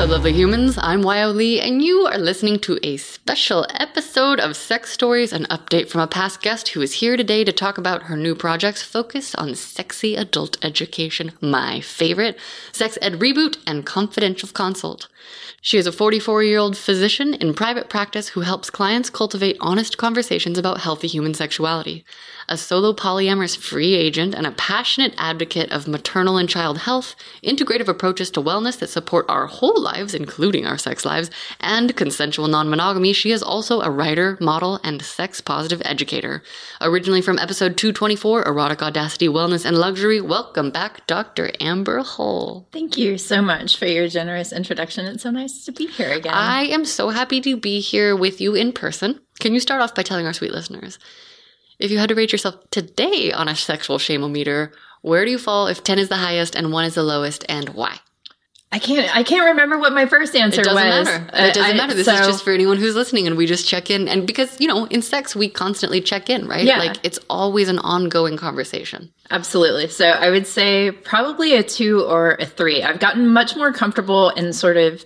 Hello, lovely humans. I'm Wyoh Lee, and you are listening to a special episode of Sex Stories, an update from a past guest who is here today to talk about her new projects focused on sexy adult education, my favorite, Sex Ed Reboot and Confidential Consult. She is a 44-year-old physician in private practice who helps clients cultivate honest conversations about healthy human sexuality. A solo polyamorous free agent and a passionate advocate of maternal and child health, integrative approaches to wellness that support our whole lives, including our sex lives, and consensual non-monogamy, she is also a writer, model, and sex-positive educator. Originally from episode 224, Erotic Audacity, Wellness, and Luxury, welcome back, Dr. Amber Hull. Thank you so much for your generous introduction. It's so nice to be here again. I am so happy to be here with you in person. Can you start off by telling our sweet listeners, if you had to rate yourself today on a sexual shameometer, where do you fall if 10 is the highest and 1 is the lowest, and why? I can't remember what my first answer was. It doesn't matter. This is just for anyone who's listening, and we just check in. And because, in sex, we constantly check in, right? Yeah. Like, it's always an ongoing conversation. Absolutely. So I would say probably a 2 or a 3. I've gotten much more comfortable in sort of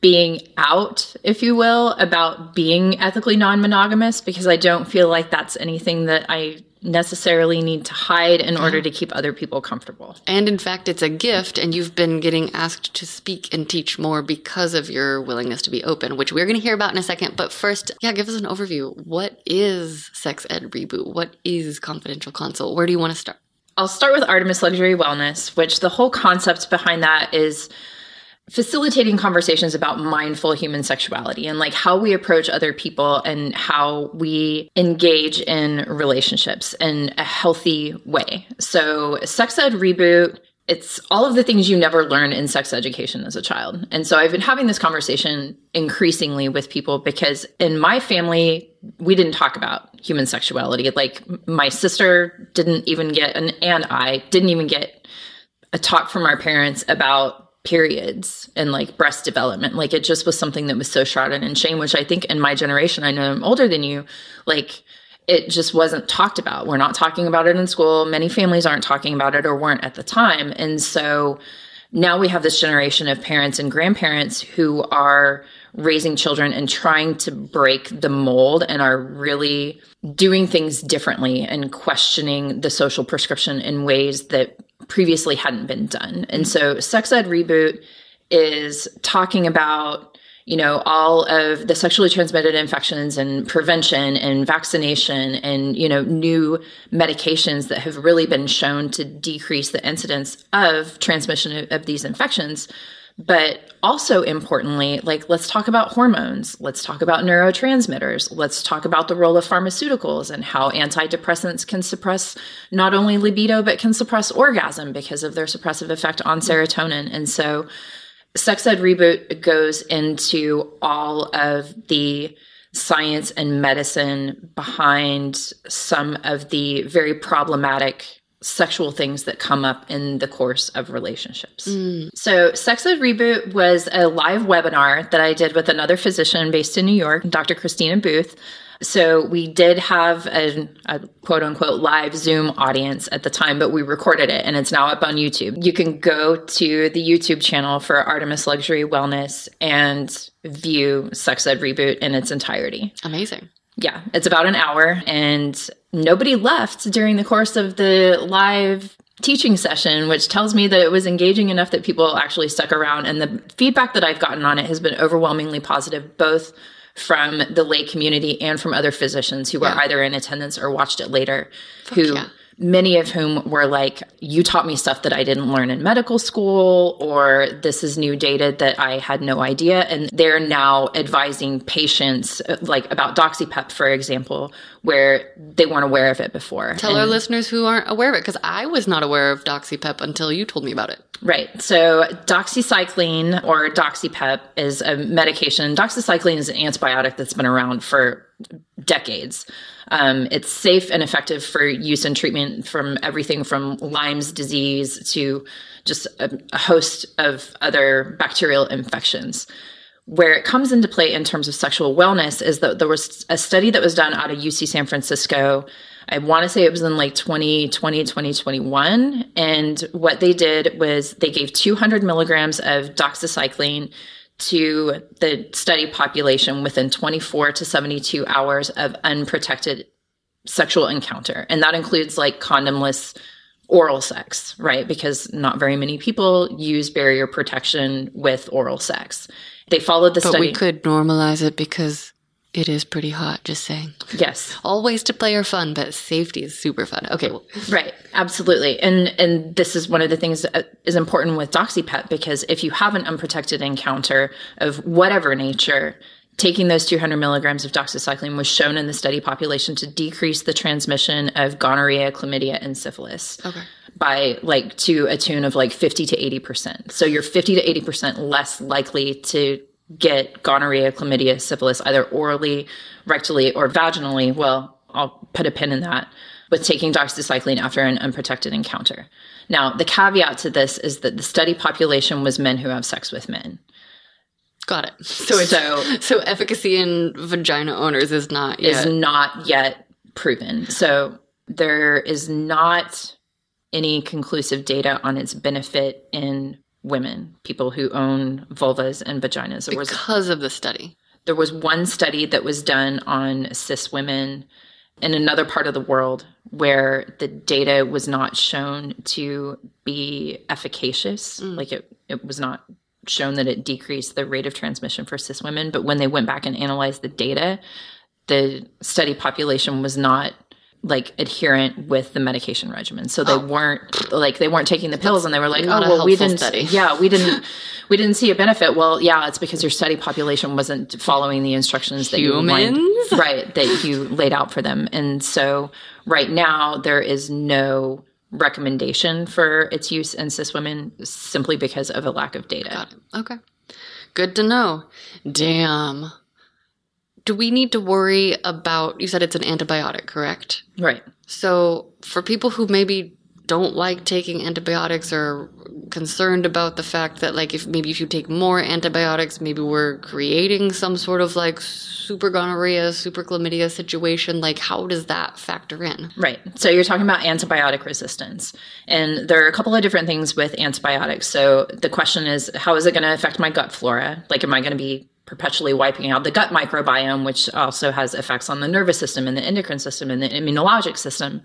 being out, if you will, about being ethically non-monogamous, because I don't feel like that's anything that I necessarily need to hide in order to keep other people comfortable. And in fact, it's a gift, and you've been getting asked to speak and teach more because of your willingness to be open, which we're going to hear about in a second. But first, give us an overview. What is Sex Ed Reboot? What is Confidential Consult? Where do you want to start? I'll start with Artemis Luxury Wellness, which the whole concept behind that is facilitating conversations about mindful human sexuality and like how we approach other people and how we engage in relationships in a healthy way. So Sex Ed Reboot, it's all of the things you never learn in sex education as a child. And so I've been having this conversation increasingly with people because in my family, we didn't talk about human sexuality. Like my sister didn't even get, and I didn't even get a talk from our parents about periods and like breast development. Like it just was something that was so shrouded in shame, which I think in my generation, I know I'm older than you, like it just wasn't talked about. We're not talking about it in school. Many families aren't talking about it or weren't at the time. And so now we have this generation of parents and grandparents who are raising children and trying to break the mold and are really doing things differently and questioning the social prescription in ways that previously hadn't been done. And so Sex Ed Reboot is talking about, all of the sexually transmitted infections and prevention and vaccination and, new medications that have really been shown to decrease the incidence of transmission of these infections. But also importantly, like, let's talk about hormones. Let's talk about neurotransmitters. Let's talk about the role of pharmaceuticals and how antidepressants can suppress not only libido, but can suppress orgasm because of their suppressive effect on serotonin. And so Sex Ed Reboot goes into all of the science and medicine behind some of the very problematic sexual things that come up in the course of relationships. So Sex Ed Reboot was a live webinar that I did with another physician based in New York, Dr. Christina Booth. So we did have a quote unquote live Zoom audience at the time, but we recorded it and it's now up on YouTube. You can go to the YouTube channel for Artemis Luxury Wellness and view Sex Ed Reboot in its entirety. Amazing. Yeah, it's about an hour, and nobody left during the course of the live teaching session, which tells me that it was engaging enough that people actually stuck around. And the feedback that I've gotten on it has been overwhelmingly positive, both from the lay community and from other physicians who were either in attendance or watched it later, many of whom were like, you taught me stuff that I didn't learn in medical school, or this is new data that I had no idea. And they're now advising patients like about DoxyPEP, for example, where they weren't aware of it before. Tell our listeners who aren't aware of it, because I was not aware of DoxyPEP until you told me about it. Right. So doxycycline or DoxyPEP is a medication. Doxycycline is an antibiotic that's been around for decades. It's safe and effective for use and treatment from everything from Lyme's disease to just a host of other bacterial infections. Where it comes into play in terms of sexual wellness is that there was a study that was done out of UC San Francisco I want to say it was in like 2020, 2021. And what they did was they gave 200 milligrams of doxycycline to the study population within 24 to 72 hours of unprotected sexual encounter. And that includes like condomless oral sex, right? Because not very many people use barrier protection with oral sex. They followed the study. But we could normalize it because it is pretty hot, just saying. Yes. All ways to play are fun, but safety is super fun. Okay. Well. Right. Absolutely. And this is one of the things that is important with DoxyPEP, because if you have an unprotected encounter of whatever nature, taking those 200 milligrams of doxycycline was shown in the study population to decrease the transmission of gonorrhea, chlamydia, and syphilis by like to a tune of like 50 to 80%. So you're 50 to 80% less likely to get gonorrhea, chlamydia, syphilis, either orally, rectally, or vaginally. Well, I'll put a pin in that with taking doxycycline after an unprotected encounter. Now, the caveat to this is that the study population was men who have sex with men. Got it. So efficacy in vagina owners is not yet proven. So there is not any conclusive data on its benefit in women, people who own vulvas and vaginas. Because of the study. There was one study that was done on cis women in another part of the world where the data was not shown to be efficacious. Like it was not shown that it decreased the rate of transmission for cis women. But when they went back and analyzed the data, the study population was not like adherent with the medication regimen. So they weren't taking the pills, and they were like, oh, well, we didn't see a benefit. Well, yeah, it's because your study population wasn't following the instructions that you laid out for them. And so right now there is no recommendation for its use in cis women simply because of a lack of data. Got it. Okay. Good to know. Damn. Do we need to worry about, you said it's an antibiotic, correct? Right. So for people who maybe don't like taking antibiotics or concerned about the fact that like if you take more antibiotics, maybe we're creating some sort of like super gonorrhea, super chlamydia situation. Like how does that factor in? Right. So you're talking about antibiotic resistance. And there are a couple of different things with antibiotics. So the question is, how is it going to affect my gut flora? Like am I going to be perpetually wiping out the gut microbiome, which also has effects on the nervous system and the endocrine system and the immunologic system?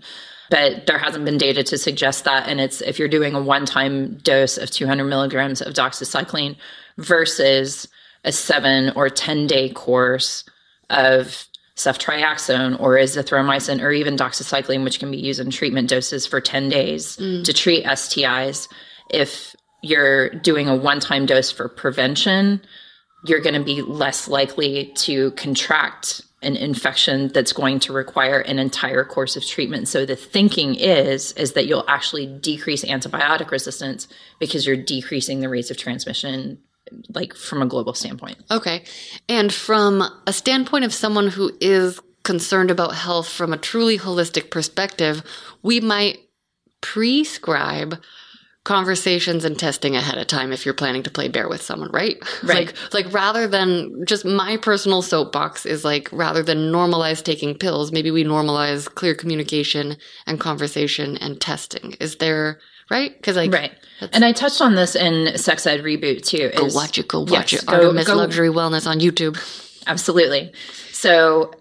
But there hasn't been data to suggest that. And it's if you're doing a one-time dose of 200 milligrams of doxycycline versus a 7 or 10-day course of ceftriaxone or azithromycin or even doxycycline, which can be used in treatment doses for 10 days to treat STIs. If you're doing a one-time dose for prevention, you're going to be less likely to contract an infection that's going to require an entire course of treatment. So the thinking is that you'll actually decrease antibiotic resistance because you're decreasing the rates of transmission, like from a global standpoint. Okay. And from a standpoint of someone who is concerned about health from a truly holistic perspective, we might prescribe conversations and testing ahead of time if you're planning to play bear with someone, right? Right. Like rather than just my personal soapbox is like rather than normalize taking pills, maybe we normalize clear communication and conversation and testing. Is there right? Because like right. And I touched on this in Sex Ed Reboot too. Go watch it. Artemis Luxury Wellness on YouTube. Absolutely. So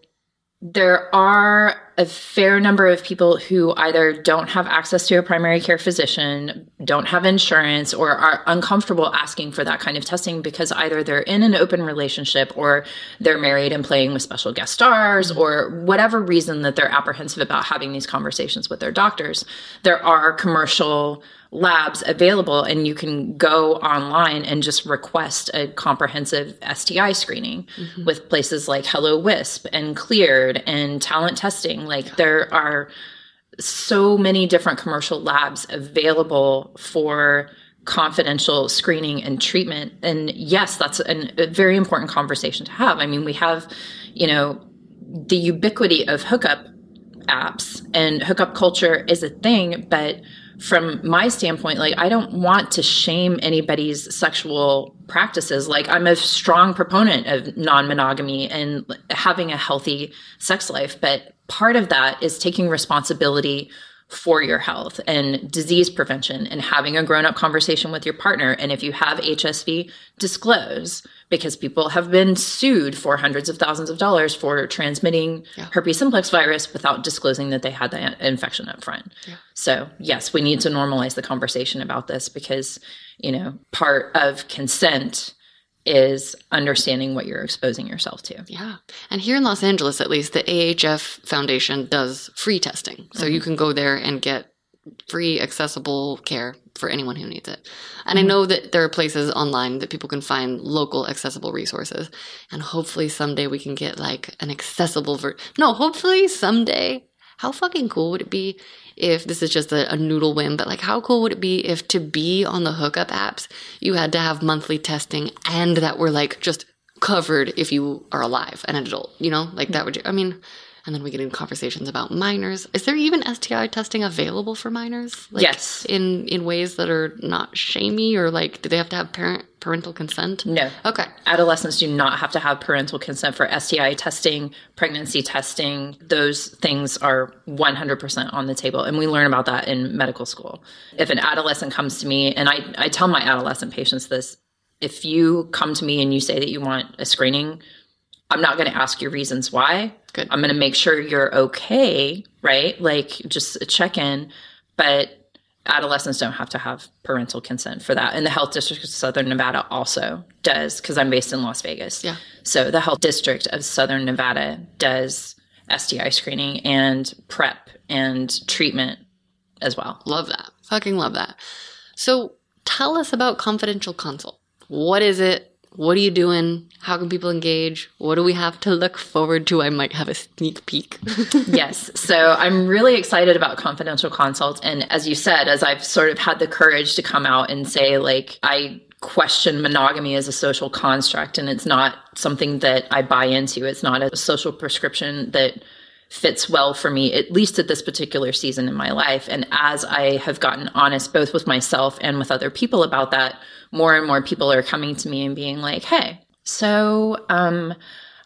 there are a fair number of people who either don't have access to a primary care physician, don't have insurance, or are uncomfortable asking for that kind of testing because either they're in an open relationship or they're married and playing with special guest stars or whatever reason that they're apprehensive about having these conversations with their doctors. There are commercial labs available, and you can go online and just request a comprehensive STI screening with places like Hello Wisp and Cleared and Talent Testing. Like there are so many different commercial labs available for confidential screening and treatment. And yes, that's a very important conversation to have. I mean, we have, you know, the ubiquity of hookup apps, and hookup culture is a thing, but from my standpoint, like, I don't want to shame anybody's sexual practices. Like, I'm a strong proponent of non-monogamy and having a healthy sex life. But part of that is taking responsibility for your health and disease prevention and having a grown-up conversation with your partner. And if you have HSV, disclose, because people have been sued for hundreds of thousands of dollars for transmitting herpes simplex virus without disclosing that they had the infection up front. Yeah. So yes, we need to normalize the conversation about this, because, you know, part of consent is understanding what you're exposing yourself to. Yeah. And here in Los Angeles, at least, the AHF Foundation does free testing. So you can go there and get free, accessible care for anyone who needs it. And I know that there are places online that people can find local accessible resources. And hopefully someday we can get like an accessible hopefully someday. How fucking cool would it be if this is just a noodle whim, but like, how cool would it be if to be on the hookup apps, you had to have monthly testing and that were like just covered if you are alive and an adult, you know, like that would, I mean, and then we get in conversations about minors. Is there even STI testing available for minors? Like, yes. In ways that are not shamey, or like, do they have to have parental consent? No. Okay. Adolescents do not have to have parental consent for STI testing, pregnancy testing. Those things are 100% on the table. And we learn about that in medical school. If an adolescent comes to me, and I tell my adolescent patients this, if you come to me and you say that you want a screening, I'm not going to ask you reasons why. Good. I'm going to make sure you're okay, right? Like, just a check-in. But adolescents don't have to have parental consent for that. And the Health District of Southern Nevada also does, because I'm based in Las Vegas. Yeah. So the Health District of Southern Nevada does STI screening and PrEP and treatment as well. Love that. Fucking love that. So tell us about Confidential Consult. What is it? What are you doing? How can people engage? What do we have to look forward to? I might have a sneak peek. Yes. So I'm really excited about Confidential Consults. And as you said, as I've sort of had the courage to come out and say, like, I question monogamy as a social construct, and it's not something that I buy into. It's not a social prescription that fits well for me, at least at this particular season in my life. And as I have gotten honest, both with myself and with other people about that, more and more people are coming to me and being like, hey, so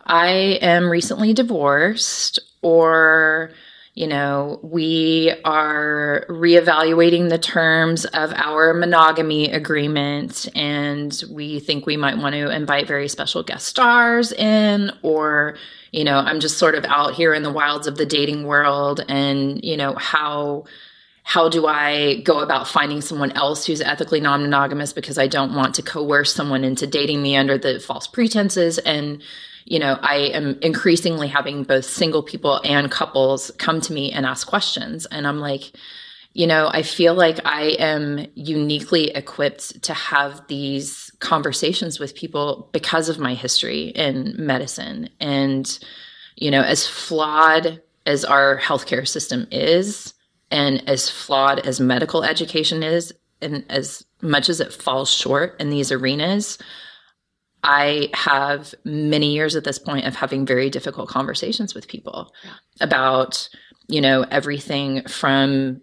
I am recently divorced, or, you know, we are reevaluating the terms of our monogamy agreement, and we think we might want to invite very special guest stars in, or, you know, I'm just sort of out here in the wilds of the dating world, and, you know, how do I go about finding someone else who's ethically non-monogamous, because I don't want to coerce someone into dating me under the false pretenses. And, you know, I am increasingly having both single people and couples come to me and ask questions. And I'm like, you know, I feel like I am uniquely equipped to have these conversations with people because of my history in medicine. And, you know, as flawed as our healthcare system is, and as flawed as medical education is, and as much as it falls short in these arenas, I have many years at this point of having very difficult conversations with people about, you know, everything from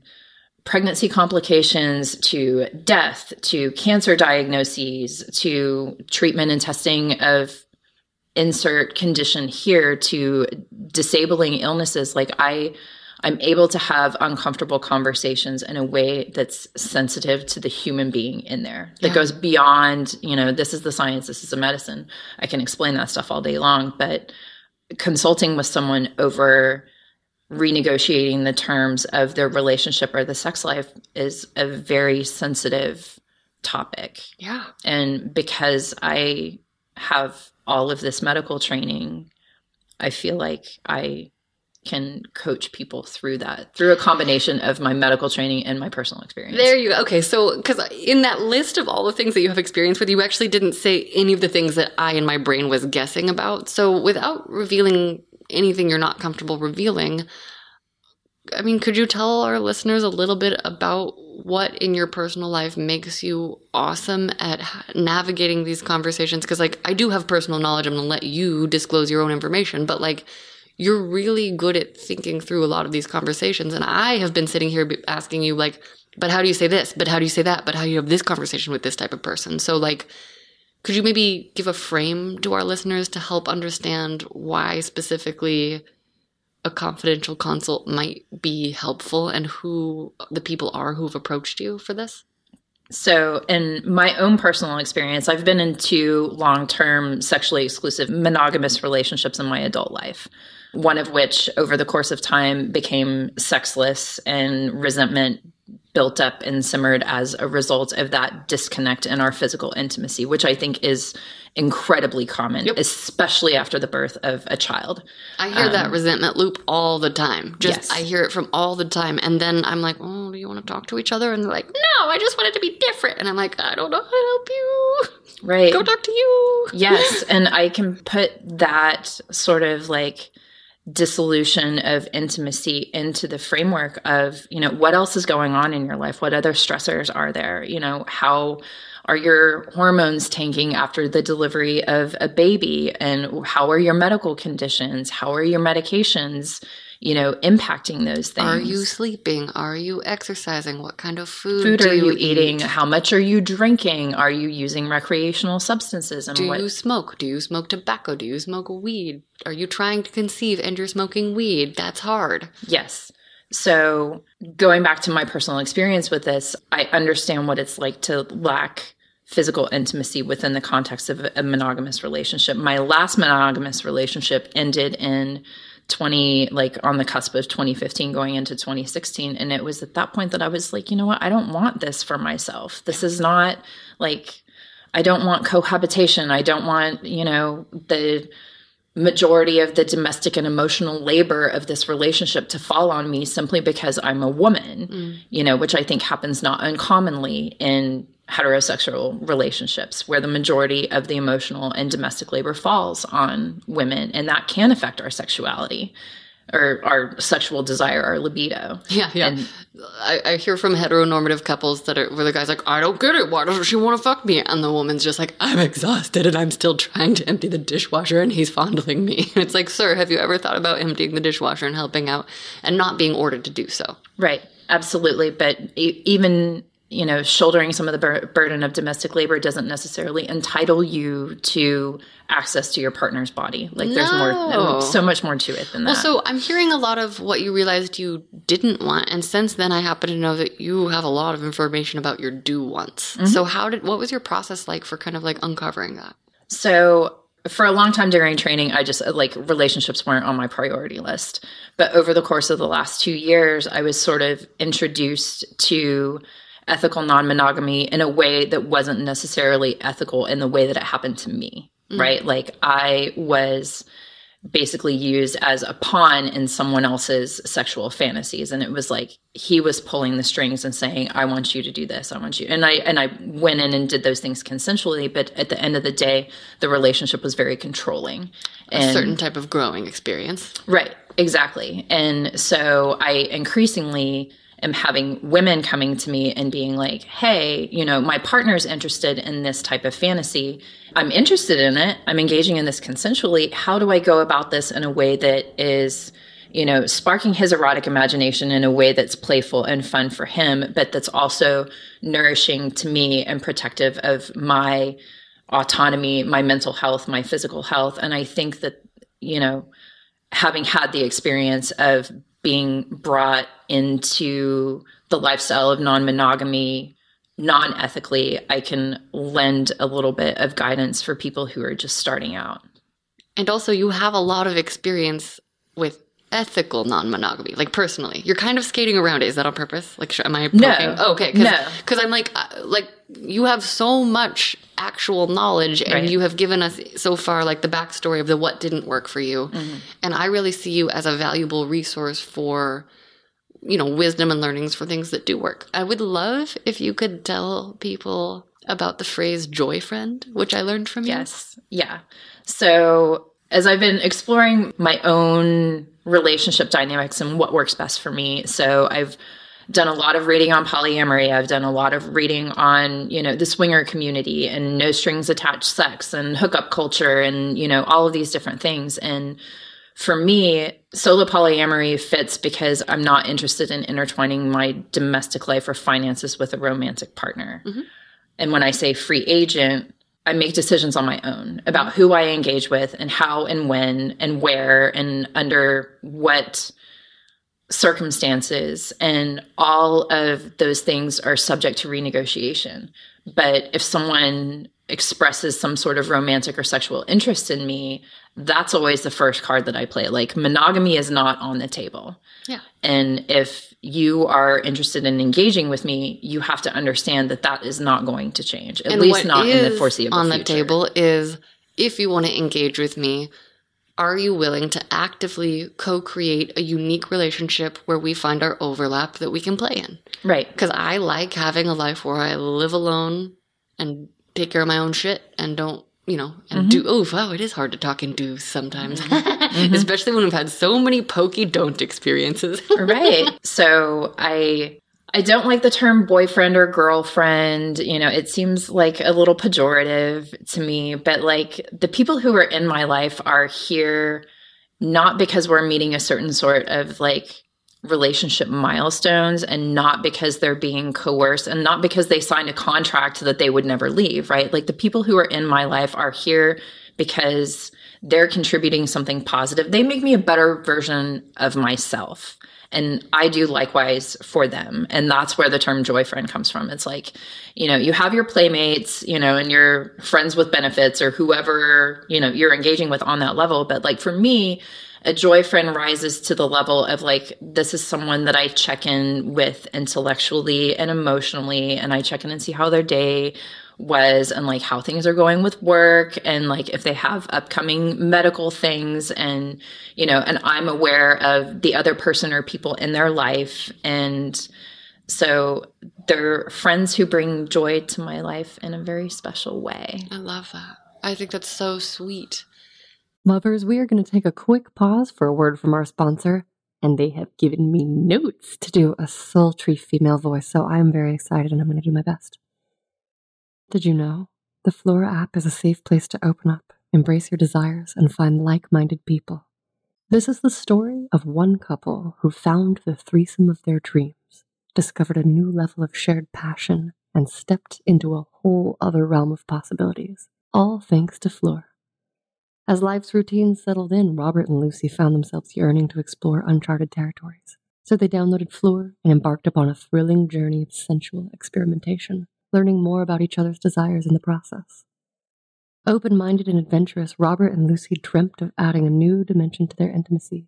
pregnancy complications to death, to cancer diagnoses, to treatment and testing of insert condition here, to disabling illnesses. Like, I'm able to have uncomfortable conversations in a way that's sensitive to the human being in there, that goes beyond, you know, this is the science, this is the medicine. I can explain that stuff all day long, but consulting with someone over renegotiating the terms of their relationship or the sex life is a very sensitive topic. Yeah. And because I have all of this medical training, I feel like I can coach people through that, through a combination of my medical training and my personal experience. There you go. Okay. So, because in that list of all the things that you have experience with, you actually didn't say any of the things that I in my brain was guessing about. So without revealing anything you're not comfortable revealing, I mean, could you tell our listeners a little bit about what in your personal life makes you awesome at navigating these conversations? Because, like, I do have personal knowledge. I'm going to let you disclose your own information, but, like, you're really good at thinking through a lot of these conversations. And I have been sitting here asking you, like, but how do you say this? But how do you say that? But how do you have this conversation with this type of person? So, like, could you maybe give a frame to our listeners to help understand why specifically a confidential consult might be helpful and who the people are who've approached you for this? So in my own personal experience, I've been in 2 long-term sexually exclusive monogamous relationships in my adult life, one of which over the course of time became sexless, and resentment built up and simmered as a result of that disconnect in our physical intimacy, which I think is incredibly common, yep, especially after the birth of a child. I hear that resentment loop all the time. Yes. I hear it from all the time. And then I'm like, oh, do you want to talk to each other? And they're like, no, I just want it to be different. And I'm like, I don't know how to help you. Right. Go talk to you. Yes. And I can put that sort of like dissolution of intimacy into the framework of, you know, what else is going on in your life? What other stressors are there? You know, how are your hormones tanking after the delivery of a baby? And how are your medical conditions? How are your medications, you know, impacting those things? Are you sleeping? Are you exercising? What kind of food do you eating? How much are you drinking? Are you using recreational substances? And do you smoke? Do you smoke tobacco? Do you smoke weed? Are you trying to conceive and you're smoking weed? That's hard. Yes. So going back to my personal experience with this, I understand what it's like to lack physical intimacy within the context of a monogamous relationship. My last monogamous relationship ended in on the cusp of 2015 going into 2016. And it was at that point that I was like, you know what? I don't want this for myself. This is not like, I don't want cohabitation. I don't want, you know, the majority of the domestic and emotional labor of this relationship to fall on me simply because I'm a woman, you know, which I think happens not uncommonly in heterosexual relationships where the majority of the emotional and domestic labor falls on women. And that can affect our sexuality or our sexual desire, our libido. Yeah, yeah. And I hear from heteronormative couples where the guy's like, I don't get it. Why doesn't she want to fuck me? And the woman's just like, I'm exhausted and I'm still trying to empty the dishwasher and he's fondling me. And it's like, sir, have you ever thought about emptying the dishwasher and helping out and not being ordered to do so? Right. Absolutely. But even, you know, shouldering some of the burden of domestic labor doesn't necessarily entitle you to access to your partner's body. Like there's so much more to it than that. Well, so I'm hearing a lot of what you realized you didn't want. And since then I happen to know that you have a lot of information about your do-wants. Mm-hmm. So what was your process like for kind of like uncovering that? So for a long time during training, I just like relationships weren't on my priority list. But over the course of the last 2 years, I was sort of introduced to ethical non-monogamy in a way that wasn't necessarily ethical in the way that it happened to me, right? Like I was basically used as a pawn in someone else's sexual fantasies. And it was like, he was pulling the strings and saying, I want you to do this. I want you. And I went in and did those things consensually. But at the end of the day, the relationship was very controlling. A certain type of growing experience. Right. Exactly. And so I increasingly am having women coming to me and being like, hey, you know, my partner's interested in this type of fantasy. I'm interested in it. I'm engaging in this consensually. How do I go about this in a way that is, you know, sparking his erotic imagination in a way that's playful and fun for him, but that's also nourishing to me and protective of my autonomy, my mental health, my physical health. And I think that, you know, having had the experience of being brought into the lifestyle of non-monogamy, non-ethically, I can lend a little bit of guidance for people who are just starting out. And also you have a lot of experience with ethical non-monogamy, like personally. You're kind of skating around it. Is that on purpose? Like, am I poking? No. Oh, okay. No. Because I'm like you have so much actual knowledge and right. You have given us so far like the backstory of the what didn't work for you. Mm-hmm. And I really see you as a valuable resource for, you know, wisdom and learnings for things that do work. I would love if you could tell people about the phrase joy friend, which I learned from you. Yes. Yeah. So as I've been exploring my own relationship dynamics and what works best for me, so I've done a lot of reading on polyamory. I've done a lot of reading on, you know, the swinger community and no strings attached sex and hookup culture and, you know, all of these different things. And For me, solo polyamory fits because I'm not interested in intertwining my domestic life or finances with a romantic partner. Mm-hmm. And when I say free agent, I make decisions on my own about who I engage with and how and when and where and under what circumstances. And all of those things are subject to renegotiation. But if someone expresses some sort of romantic or sexual interest in me, that's always the first card that I play. Like, monogamy is not on the table. Yeah. And if you are interested in engaging with me, you have to understand that that is not going to change, at least not in the foreseeable future. On the table is, if you want to engage with me, are you willing to actively co-create a unique relationship where we find our overlap that we can play in? Right. Because I like having a life where I live alone and take care of my own shit and don't, you know, and mm-hmm. It is hard to talk and do sometimes, mm-hmm. especially when we've had so many pokey don't experiences. Right. So I don't like the term boyfriend or girlfriend. You know, it seems like a little pejorative to me, but like, the people who are in my life are here not because we're meeting a certain sort of like relationship milestones, and not because they're being coerced, and not because they signed a contract that they would never leave, right? Like, the people who are in my life are here because they're contributing something positive. They make me a better version of myself. And I do likewise for them. And that's where the term joyfriend comes from. It's like, you know, you have your playmates, you know, and your friends with benefits or whoever, you know, you're engaging with on that level. But like, for me, a joyfriend rises to the level of like, this is someone that I check in with intellectually and emotionally, and I check in and see how their day was and like how things are going with work and like if they have upcoming medical things, and, you know, and I'm aware of the other person or people in their life. And so they're friends who bring joy to my life in a very special way. I love that. I think that's so sweet. Lovers, we are going to take a quick pause for a word from our sponsor, and they have given me notes to do a sultry female voice, so I'm very excited and I'm going to do my best. Did you know the Floora app is a safe place to open up, embrace your desires, and find like-minded people? This is the story of one couple who found the threesome of their dreams, discovered a new level of shared passion, and stepped into a whole other realm of possibilities, all thanks to Floora. As life's routines settled in, Robert and Lucy found themselves yearning to explore uncharted territories. So they downloaded Floora and embarked upon a thrilling journey of sensual experimentation, learning more about each other's desires in the process. Open-minded and adventurous, Robert and Lucy dreamt of adding a new dimension to their intimacy,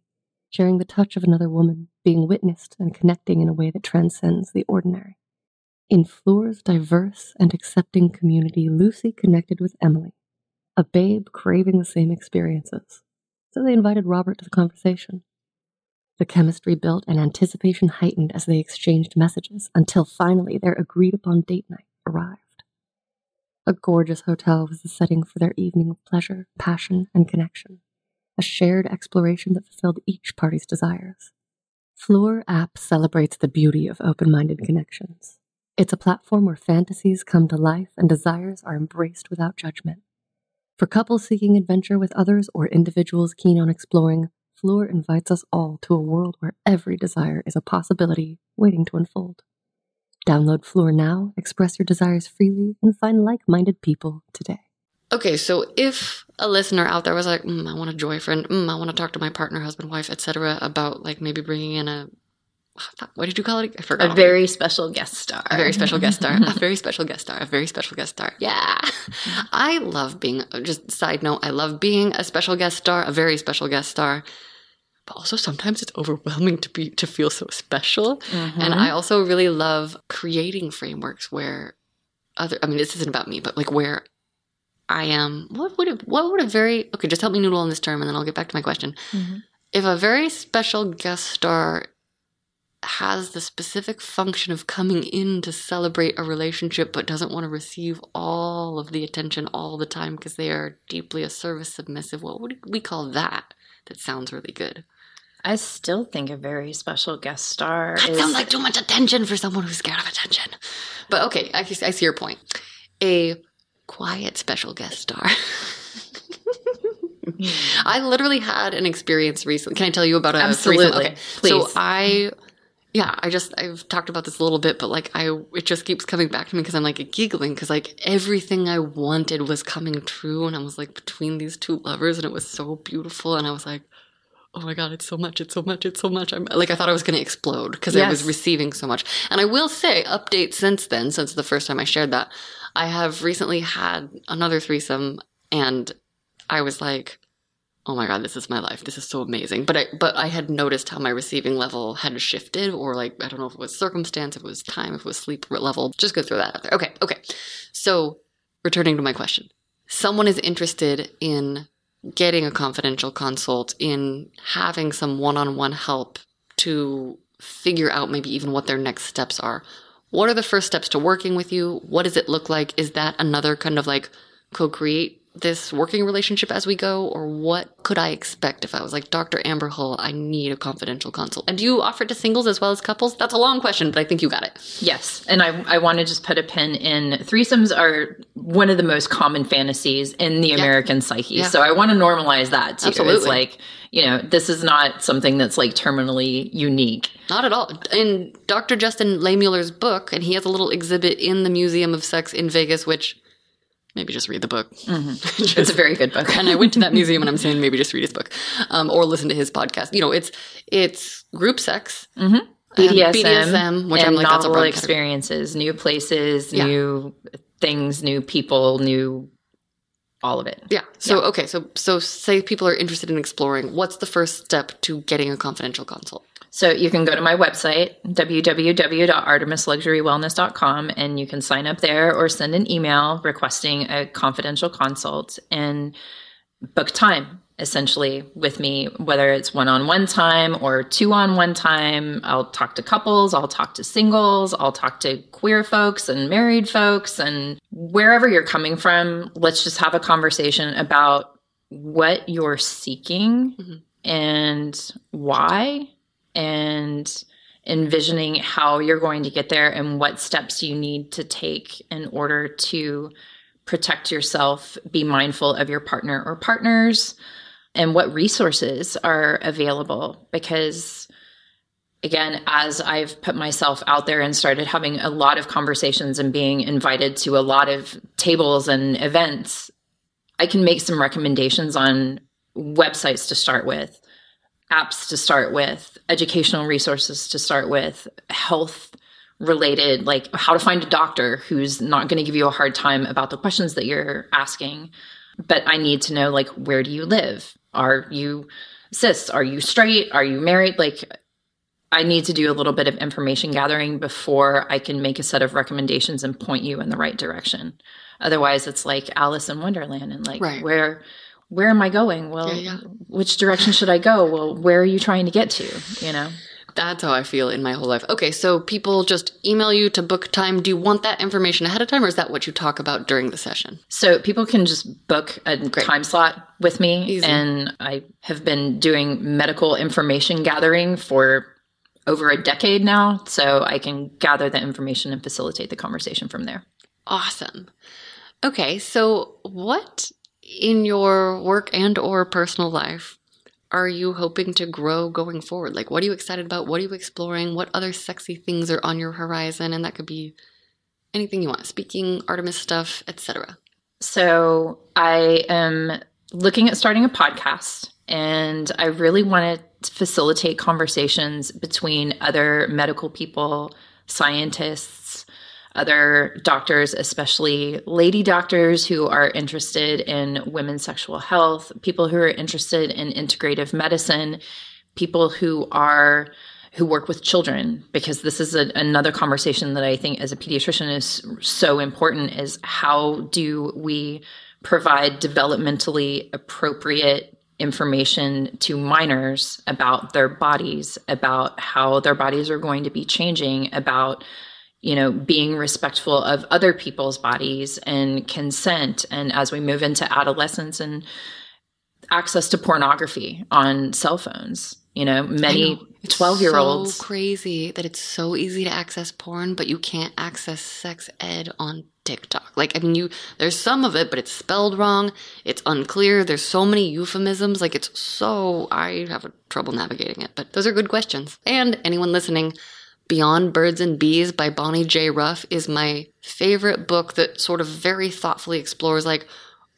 sharing the touch of another woman, being witnessed, and connecting in a way that transcends the ordinary. In Floora's diverse and accepting community, Lucy connected with Emily, a babe craving the same experiences. So they invited Robert to the conversation. The chemistry built and anticipation heightened as they exchanged messages, until finally their agreed-upon date night arrived. A gorgeous hotel was the setting for their evening of pleasure, passion, and connection, a shared exploration that fulfilled each party's desires. Floora app celebrates the beauty of open-minded connections. It's a platform where fantasies come to life and desires are embraced without judgment. For couples seeking adventure with others or individuals keen on exploring, Floora invites us all to a world where every desire is a possibility waiting to unfold. Download Floora now, express your desires freely, and find like-minded people today. Okay, so if a listener out there was like, I want a joyfriend, I want to talk to my partner, husband, wife, etc., about like maybe bringing in a, what did you call it? I forgot. A very special guest star. Yeah. I love being, just side note, I love being a special guest star, a very special guest star. But also sometimes it's overwhelming to feel so special. Mm-hmm. And I also really love creating frameworks where this isn't about me, but like where I am, just help me noodle on this term and then I'll get back to my question. Mm-hmm. If a very special guest star has the specific function of coming in to celebrate a relationship but doesn't want to receive all of the attention all the time because they are deeply a service submissive, what would we call that? That sounds really good. I still think a very special guest star sounds like too much attention for someone who's scared of attention. But okay, I see your point. A quiet special guest star. Mm-hmm. I literally had an experience recently. Can I tell you about a recent? Okay. Please. So I've talked about this a little bit, but it just keeps coming back to me because I'm giggling because everything I wanted was coming true. And I was between these two lovers and it was so beautiful. And I was oh my God, it's so much. I thought I was going to explode because I was receiving so much. And I will say, update since then, since the first time I shared that, I have recently had another threesome and I was oh my God, this is my life. This is so amazing. But I had noticed how my receiving level had shifted, or I don't know if it was circumstance, if it was time, if it was sleep level. Just go throw that out there. Okay. So returning to my question, someone is interested in getting a confidential consult, in having some one-on-one help to figure out maybe even what their next steps are. What are the first steps to working with you? What does it look like? Is that another kind of co-create this working relationship as we go, or what could I expect if I was Dr. Amber Hull, I need a confidential consult? And do you offer it to singles as well as couples? That's a long question, but I think you got it. Yes. And I want to just put a pin in threesomes are one of the most common fantasies in the American psyche. Yeah. So I want to normalize that too. Absolutely. It's this is not something that's terminally unique. Not at all. In Dr. Justin Lehmuller's book, and he has a little exhibit in the Museum of Sex in Vegas, which maybe just read the book. Mm-hmm. It's a very good book. And I went to that museum and I'm saying, maybe just read his book or listen to his podcast. It's group sex, mm-hmm. BDSM, which and I'm that's a broad experiences, category. New places, new things, new people, new all of it. Yeah. So, okay. So say people are interested in exploring, what's the first step to getting a confidential consult? So you can go to my website, www.artemisluxurywellness.com, and you can sign up there or send an email requesting a confidential consult and book time, essentially, with me, whether it's one-on-one time or two-on-one time. I'll talk to couples, I'll talk to singles, I'll talk to queer folks and married folks, and wherever you're coming from, let's just have a conversation about what you're seeking mm-hmm. and why, and envisioning how you're going to get there and what steps you need to take in order to protect yourself, be mindful of your partner or partners, and what resources are available. Because, again, as I've put myself out there and started having a lot of conversations and being invited to a lot of tables and events, I can make some recommendations on websites to start with, apps to start with, educational resources to start with, health related, like how to find a doctor who's not going to give you a hard time about the questions that you're asking. But I need to know, where do you live? Are you cis? Are you straight? Are you married? I need to do a little bit of information gathering before I can make a set of recommendations and point you in the right direction. Otherwise, it's like Alice in Wonderland and right. Where am I going? Well, which direction should I go? Well, where are you trying to get to? That's how I feel in my whole life. Okay, so people just email you to book time. Do you want that information ahead of time, or is that what you talk about during the session? So people can just book a time slot with me. Easy. And I have been doing medical information gathering for over a decade now, so I can gather the information and facilitate the conversation from there. Awesome. Okay, so what in your work and or personal life are you hoping to grow going forward? What are you excited about? What are you exploring? What other sexy things are on your horizon? And that could be anything you want, speaking, Artemis stuff, etc. So I am looking at starting a podcast, and I really want to facilitate conversations between other medical people, scientists, other doctors, especially lady doctors who are interested in women's sexual health, people who are interested in integrative medicine, people who work with children, because this is another conversation that I think as a pediatrician is so important, is how do we provide developmentally appropriate information to minors about their bodies, about how their bodies are going to be changing, about being respectful of other people's bodies and consent. And as we move into adolescence and access to pornography on cell phones, You know, many 12-year-olds. It's so crazy that it's so easy to access porn, but you can't access sex ed on TikTok. Like, I mean, there's some of it, but it's spelled wrong. It's unclear. There's so many euphemisms. Like, it's so, I have trouble navigating it. But those are good questions. And anyone listening, Beyond Birds and Bees by Bonnie J. Ruff is my favorite book that sort of very thoughtfully explores, like,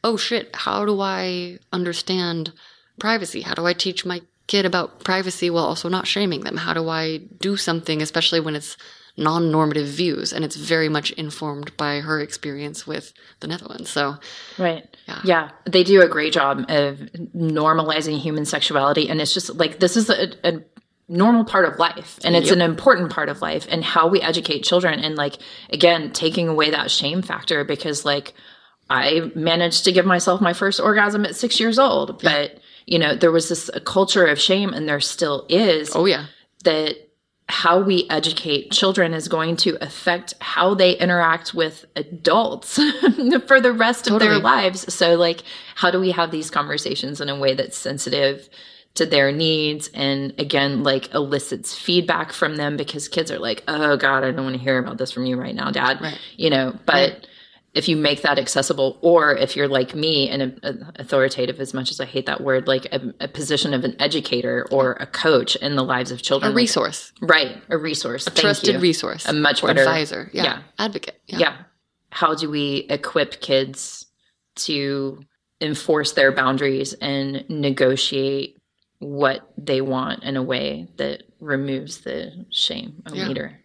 oh shit, how do I understand privacy? How do I teach my kid about privacy while also not shaming them? How do I do something, especially when it's non-normative views? And it's very much informed by her experience with the Netherlands. So, right. Yeah. They do a great job of normalizing human sexuality. And it's just like, this is a normal part of life, and it's an important part of life, and how we educate children. And like, again, taking away that shame factor, because like, I managed to give myself my first orgasm at 6 years old, but you know, there was this a culture of shame, and there still is. Oh, yeah. That how we educate children is going to affect how they interact with adults for the rest of their lives. So, like, how do we have these conversations in a way that's sensitive to their needs, and again, like, elicits feedback from them? Because kids are like, oh, God, I don't want to hear about this from you right now, Dad. Right. You know, but... Right. If you make that accessible, or if you're like me and authoritative, as much as I hate that word, like a position of an educator or a coach in the lives of children. A resource. Right. A resource. A trusted resource. A much better advisor. Yeah. Advocate. Yeah. How do we equip kids to enforce their boundaries and negotiate what they want in a way that removes the shame of leader?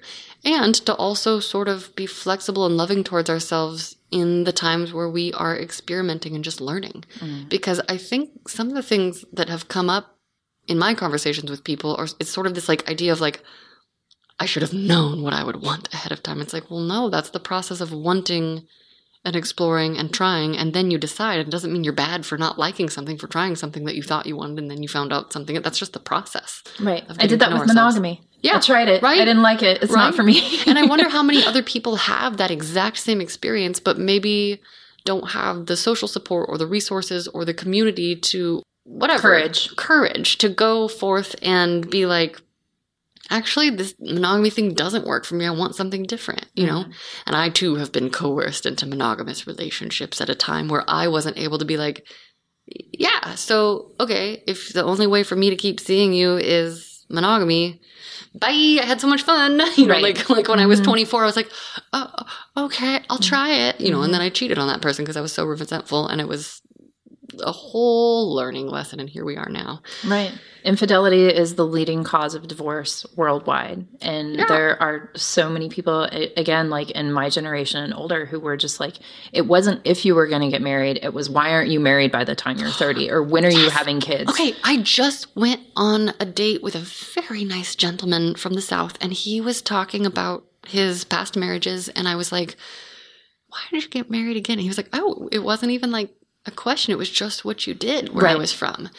And to also sort of be flexible and loving towards ourselves in the times where we are experimenting and just learning. Mm. Because I think some of the things that have come up in my conversations with people are, it's sort of this like idea of like, I should have known what I would want ahead of time. It's like, well, no, that's the process of wanting and exploring and trying, and then you decide. It doesn't mean you're bad for not liking something, for trying something that you thought you wanted, and then you found out something. That's just the process. Right. I did that with monogamy. Yeah. I tried it. Right? I didn't like it. It's not for me. And I wonder how many other people have that exact same experience, but maybe don't have the social support or the resources or the community to whatever. Courage to go forth and be like, actually, this monogamy thing doesn't work for me. I want something different, you know? And I, too, have been coerced into monogamous relationships at a time where I wasn't able to be like, yeah, so, okay, if the only way for me to keep seeing you is monogamy, bye, I had so much fun. You know, like when I was 24, I was like, oh, okay, I'll try it. You know, and then I cheated on that person because I was so resentful, and it was a whole learning lesson, and here we are now. Right. Infidelity is the leading cause of divorce worldwide. And there are so many people, again, like in my generation and older, who were just like, it wasn't if you were going to get married, it was why aren't you married by the time you're 30, or when are you having kids? Okay, I just went on a date with a very nice gentleman from the South, and he was talking about his past marriages, and I was like, why did you get married again? And he was like, oh, it wasn't even like a question. It was just what you did where I was from.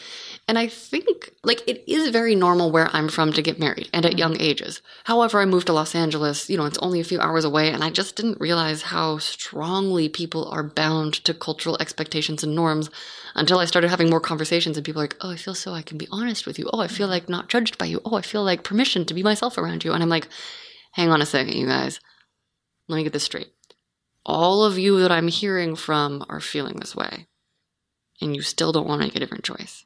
And I think like it is very normal where I'm from to get married and at young ages. However, I moved to Los Angeles, you know, it's only a few hours away, and I just didn't realize how strongly people are bound to cultural expectations and norms until I started having more conversations, and people are like, oh, I feel so I can be honest with you. Oh, I feel like not judged by you. Oh, I feel like permission to be myself around you. And I'm like, hang on a second, you guys. Let me get this straight. All of you that I'm hearing from are feeling this way, and you still don't want to make a different choice.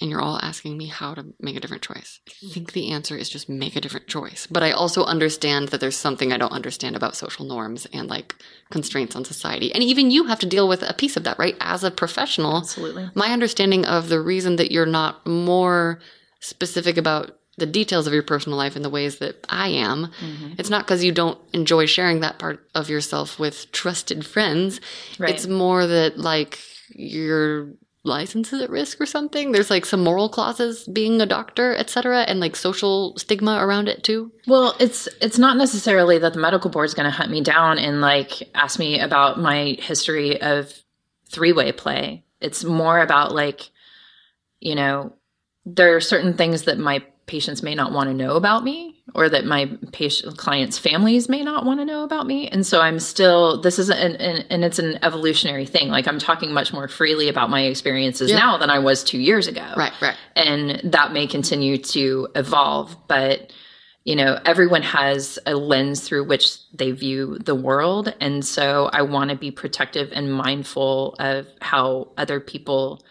And you're all asking me how to make a different choice. I think the answer is just make a different choice. But I also understand that there's something I don't understand about social norms and like constraints on society. And even you have to deal with a piece of that, right? As a professional, absolutely. My understanding of the reason that you're not more specific about the details of your personal life in the ways that I am, it's not because you don't enjoy sharing that part of yourself with trusted friends. Right. It's more that like your license is at risk or something. There's like some moral clauses being a doctor, etc., and like social stigma around it too. Well, it's not necessarily that the medical board's going to hunt me down and like ask me about my history of three-way play. It's more about like, you know, there are certain things that my patients may not want to know about me, or that my clients' families may not want to know about me. And so I'm still, this is, and it's an evolutionary thing. Like I'm talking much more freely about my experiences now than I was 2 years ago. Right, right. And that may continue to evolve, but you know, everyone has a lens through which they view the world. And so I want to be protective and mindful of how other people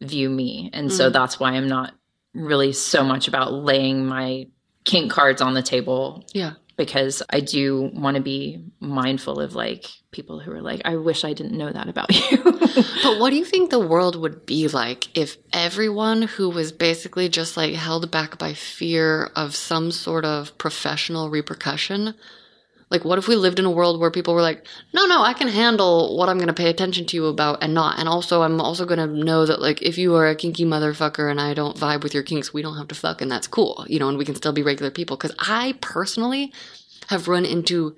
view me. And so that's why I'm not really so much about laying my kink cards on the table. Yeah. Because I do want to be mindful of like people who are like, I wish I didn't know that about you. But what do you think the world would be like if everyone who was basically just like held back by fear of some sort of professional repercussion? Like what if we lived in a world where people were like, no, I can handle what I'm going to pay attention to you about and not. And also I'm also going to know that like if you are a kinky motherfucker and I don't vibe with your kinks, we don't have to fuck and that's cool. You know, and we can still be regular people. Because I personally have run into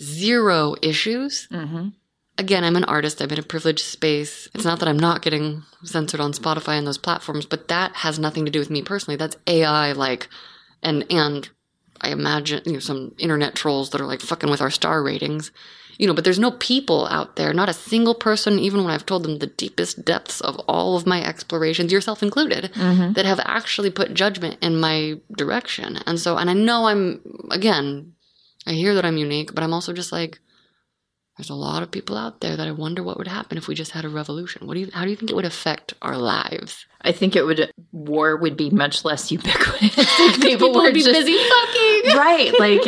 zero issues. Mm-hmm. Again, I'm an artist. I'm in a privileged space. It's not that I'm not getting censored on Spotify and those platforms, but that has nothing to do with me personally. That's AI like and I imagine, you know, some internet trolls that are like fucking with our star ratings, you know, but there's no people out there, not a single person, even when I've told them the deepest depths of all of my explorations, yourself included, that have actually put judgment in my direction. And so, and I know I hear that I'm unique, but I'm also just like, there's a lot of people out there that I wonder what would happen if we just had a revolution. How do you think it would affect our lives? I think war would be much less ubiquitous. People would be busy fucking. Right. Like,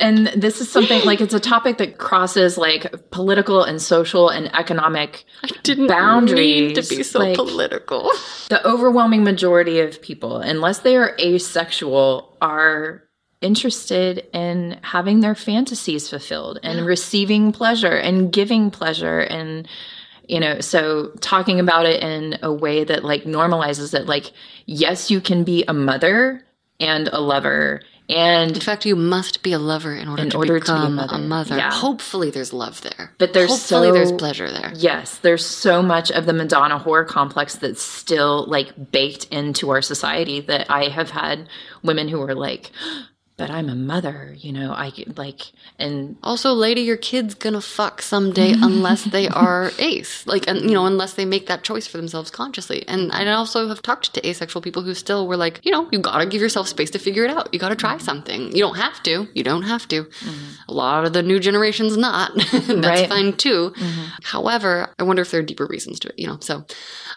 and this is something like, it's a topic that crosses like political and social and economic boundaries. I didn't mean to be so like, political. The overwhelming majority of people, unless they are asexual, are interested in having their fantasies fulfilled and receiving pleasure and giving pleasure. And, you know, so talking about it in a way that like normalizes it, like, yes, you can be a mother and a lover. And in fact, you must be a lover in order to become a mother. Yeah. Hopefully there's love there. But there's pleasure there. Yes. There's so much of the Madonna horror complex that's still like baked into our society that I have had women who are like, but I'm a mother, you know, I like, and also lady, your kid's going to fuck someday unless they are ace, like, and you know, unless they make that choice for themselves consciously. And I also have talked to asexual people who still were like, you know, you got to give yourself space to figure it out. You got to try something. You don't have to. Mm-hmm. A lot of the new generation's not. That's fine too. Mm-hmm. However, I wonder if there are deeper reasons to it, you know? So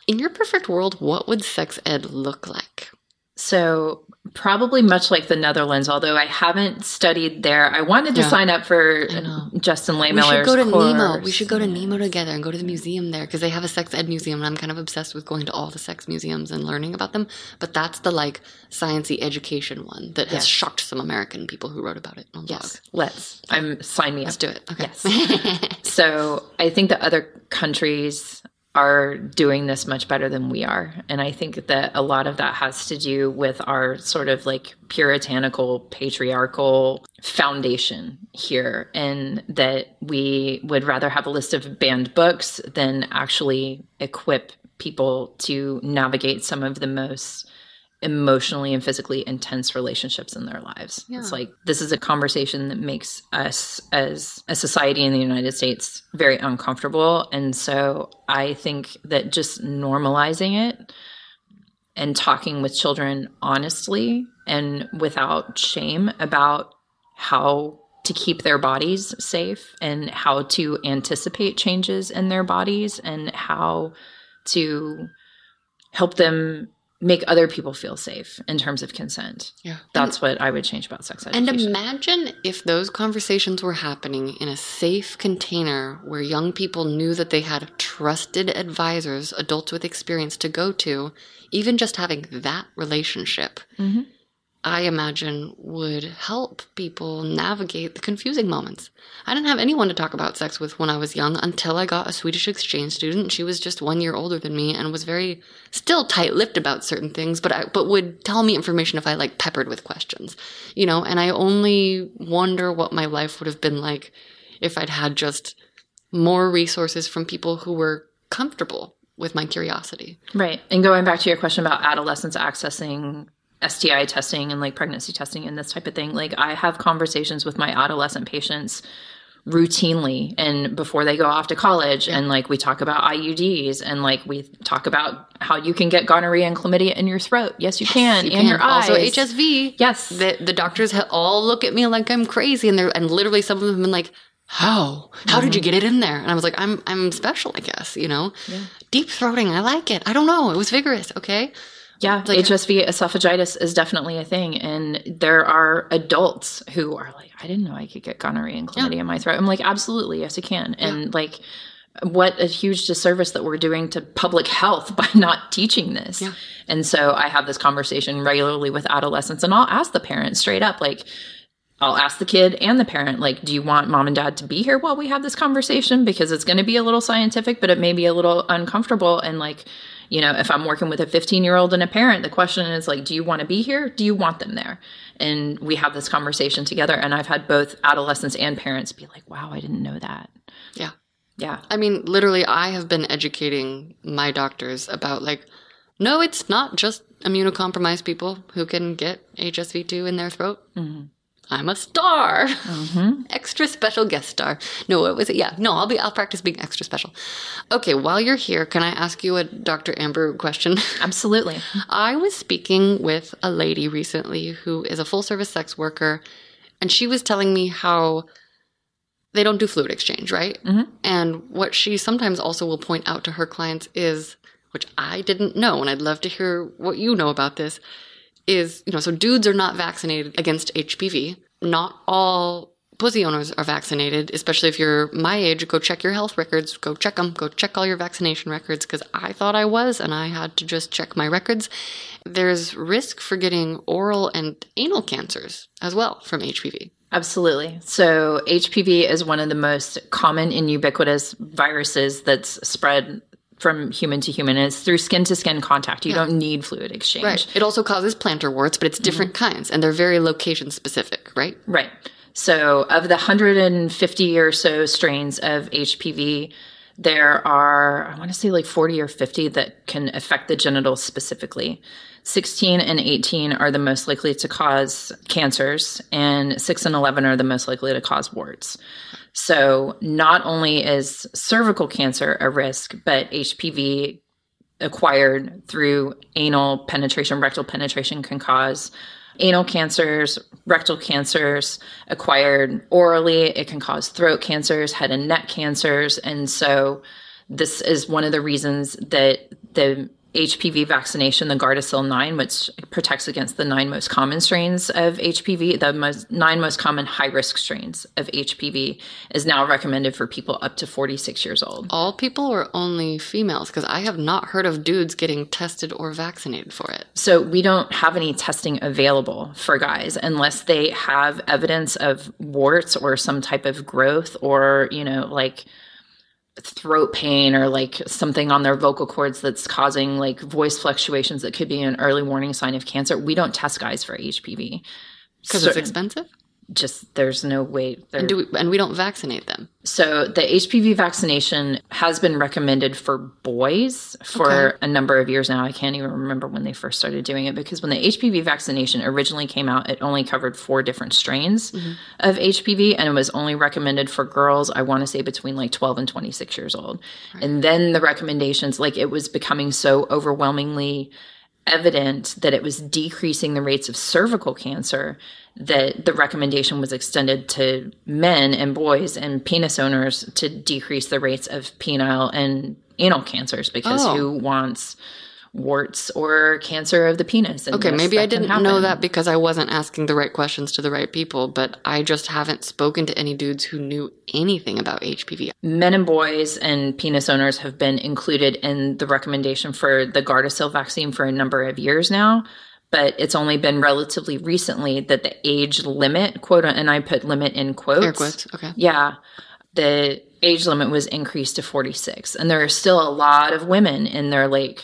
in your perfect world, what would sex ed look like? So probably much like the Netherlands, although I haven't studied there. I wanted to sign up for Justin Laymiller's course. We should go to Nemo together and go to the museum there because they have a sex ed museum and I'm kind of obsessed with going to all the sex museums and learning about them. But that's the like sciencey education one that has shocked some American people who wrote about it on blog. Let's. Sign me up. Let's do it. Okay. Yes. So I think that other countries are doing this much better than we are. And I think that a lot of that has to do with our sort of like puritanical, patriarchal foundation here. And that we would rather have a list of banned books than actually equip people to navigate some of the most emotionally and physically intense relationships in their lives. Yeah. It's like, this is a conversation that makes us as a society in the United States very uncomfortable. And so I think that just normalizing it and talking with children honestly and without shame about how to keep their bodies safe and how to anticipate changes in their bodies and how to help them make other people feel safe in terms of consent. Yeah. That's what I would change about sex education. And imagine if those conversations were happening in a safe container where young people knew that they had trusted advisors, adults with experience to go to, even just having that relationship, I imagine would help people navigate the confusing moments. I didn't have anyone to talk about sex with when I was young until I got a Swedish exchange student. She was just 1 year older than me and was very still tight-lipped about certain things, but would tell me information if I like peppered with questions, you know, and I only wonder what my life would have been like if I'd had just more resources from people who were comfortable with my curiosity. Right. And going back to your question about adolescents accessing STI testing and like pregnancy testing and this type of thing, like I have conversations with my adolescent patients routinely and before they go off to college. Yeah. And like, we talk about IUDs and like, we talk about how you can get gonorrhea and chlamydia in your throat. Yes, you can. And your eyes. Also HSV. Yes. The doctors all look at me like I'm crazy. And they're, and literally some of them have been like, how did you get it in there? And I was like, I'm special, I guess, you know, yeah. Deep throating. I like it. I don't know. It was vigorous. Okay. Yeah. Like, HSV, esophagitis is definitely a thing. And there are adults who are like, I didn't know I could get gonorrhea and chlamydia in my throat. I'm like, absolutely. Yes, you can. And like, what a huge disservice that we're doing to public health by not teaching this. Yeah. And so I have this conversation regularly with adolescents, and I'll ask the parents straight up, like, I'll ask the kid and the parent, like, do you want mom and dad to be here while we have this conversation? Because it's going to be a little scientific, but it may be a little uncomfortable. And like, you know, if I'm working with a 15-year-old and a parent, the question is like, do you want to be here? Do you want them there? And we have this conversation together. And I've had both adolescents and parents be like, wow, I didn't know that. Yeah. Yeah. I mean, literally, I have been educating my doctors about like, no, it's not just immunocompromised people who can get HSV2 in their throat. Mm-hmm. I'm a star. Mm-hmm. Extra special guest star. No, what was it? Yeah. No, I'll practice being extra special. Okay, while you're here, can I ask you a Dr. Amber question? Absolutely. I was speaking with a lady recently who is a full-service sex worker, and she was telling me how they don't do fluid exchange, right? Mm-hmm. And what she sometimes also will point out to her clients is, which I didn't know, and I'd love to hear what you know about this, is, you know, so dudes are not vaccinated against HPV. Not all pussy owners are vaccinated, especially if you're my age. Go check your health records. Go check them. Go check all your vaccination records, because I thought I was, and I had to just check my records. There's risk for getting oral and anal cancers as well from HPV. Absolutely. So HPV is one of the most common and ubiquitous viruses that's spread from human to human, and it's through skin-to-skin contact. You don't need fluid exchange. Right. It also causes plantar warts, but it's different kinds, and they're very location-specific, right? Right. So of the 150 or so strains of HPV, there are, I want to say like 40 or 50 that can affect the genitals specifically. 16 and 18 are the most likely to cause cancers, and 6 and 11 are the most likely to cause warts. So not only is cervical cancer a risk, but HPV acquired through anal penetration, rectal penetration can cause anal cancers, rectal cancers. Acquired orally, it can cause throat cancers, head and neck cancers. And so this is one of the reasons that the HPV vaccination, the Gardasil 9, which protects against the 9 most common strains of HPV, the 9 most common high-risk strains of HPV, is now recommended for people up to 46 years old. All people or only females? Because I have not heard of dudes getting tested or vaccinated for it. So we don't have any testing available for guys unless they have evidence of warts or some type of growth or, you know, like throat pain or like something on their vocal cords that's causing like voice fluctuations that could be an early warning sign of cancer. We don't test guys for HPV. Because it's expensive? Just there's no way. And we don't vaccinate them. So the HPV vaccination has been recommended for boys for a number of years now. I can't even remember when they first started doing it, because when the HPV vaccination originally came out, it only covered 4 different strains of HPV, and it was only recommended for girls, I want to say between like 12 and 26 years old. Right. And then the recommendations, like it was becoming so overwhelmingly evident that it was decreasing the rates of cervical cancer that the recommendation was extended to men and boys and penis owners to decrease the rates of penile and anal cancers, because who wants warts or cancer of the penis? And maybe I didn't know that because I wasn't asking the right questions to the right people, but I just haven't spoken to any dudes who knew anything about HPV. Men and boys and penis owners have been included in the recommendation for the Gardasil vaccine for a number of years now, but it's only been relatively recently that the age limit, quote, and I put limit in quotes. Air quotes, okay. Yeah. The age limit was increased to 46, and there are still a lot of women in their like